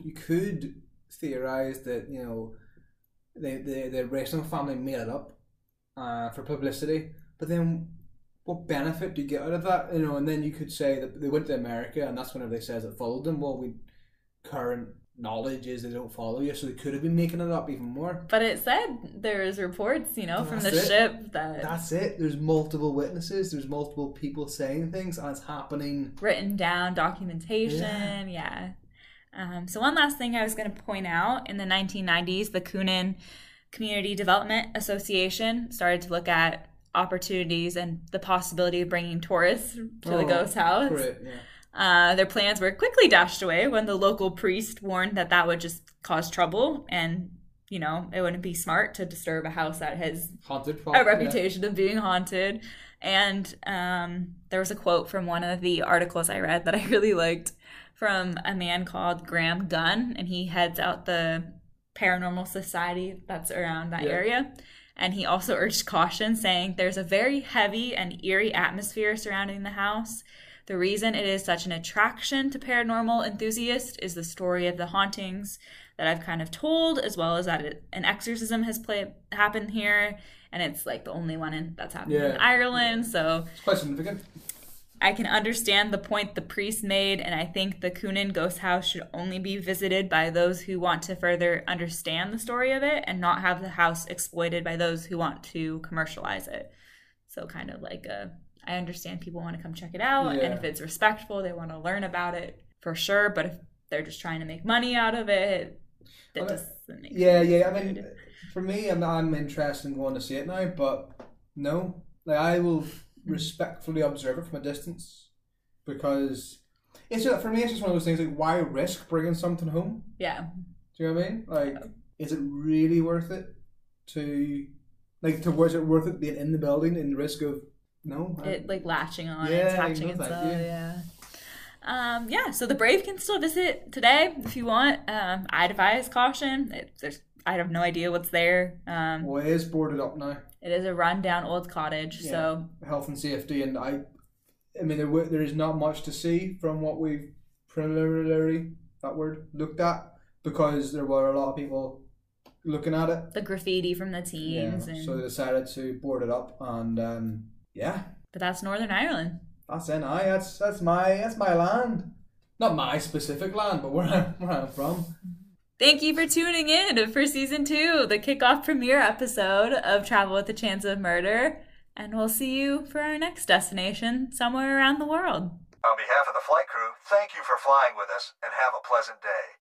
you could theorize that, you know, the, the, the Racing family made it up uh, for publicity. But then what benefit do you get out of that? You know, and then you could say that they went to America and that's whenever they says it followed them. Well, we current knowledge is they don't follow you, so they could have been making it up even more. But it said there's reports, you know, from the ship that that's it. There's multiple witnesses, there's multiple people saying things as happening, written down documentation. Yeah. yeah um so one last thing I was going to point out, in the nineteen nineties the Kunin Community Development Association started to look at opportunities and the possibility of bringing tourists to oh, the ghost house. Great, yeah. Uh, their plans were quickly dashed away when the local priest warned that that would just cause trouble and, you know, it wouldn't be smart to disturb a house that has haunted property, a reputation yeah. of being haunted. And um, there was a quote from one of the articles I read that I really liked from a man called Graham Gunn, and he heads out the paranormal society that's around that yeah. area. And he also urged caution, saying, "There's a very heavy and eerie atmosphere surrounding the house. The reason it is such an attraction to paranormal enthusiasts is the story of the hauntings that I've kind of told, as well as that it, an exorcism has play, happened here, and it's like the only one in, that's happened yeah. in Ireland, yeah. so it's quite significant. I can understand the point the priest made, and I think the Kunin ghost house should only be visited by those who want to further understand the story of it and not have the house exploited by those who want to commercialize it." So kind of like a... I understand people want to come check it out, yeah. and if it's respectful, they want to learn about it for sure. But if they're just trying to make money out of it, that I mean, doesn't make yeah, sense. Yeah, yeah. I mean, for me, I'm I'm interested in going to see it now, but no, like I will respectfully observe it from a distance, because it's just, for me, it's just one of those things like, why risk bringing something home? Yeah. Do you know what I mean? Like, yeah. is it really worth it to like? To was it worth it being in the building and the risk of No, I... it like latching on, yeah, attaching itself. Yeah. yeah. Um, yeah. So the brave can still visit today if you want. Um, I'd advise caution. It, there's, I have no idea what's there. Um, well, it is boarded up now. It is a rundown old cottage. Yeah. So health and safety, and I, I mean, there there is not much to see from what we've preliminary that word looked at, because there were a lot of people looking at it. The graffiti from the teens. Yeah. And... so they decided to board it up and. Um, Yeah, but that's Northern Ireland. That's N I. That's that's my that's my land, not my specific land, but where I'm, where I'm from. Thank you for tuning in for season two, the kickoff premiere episode of Travel with a Chance of Murder, and we'll see you for our next destination somewhere around the world. On behalf of the flight crew, thank you for flying with us, and have a pleasant day.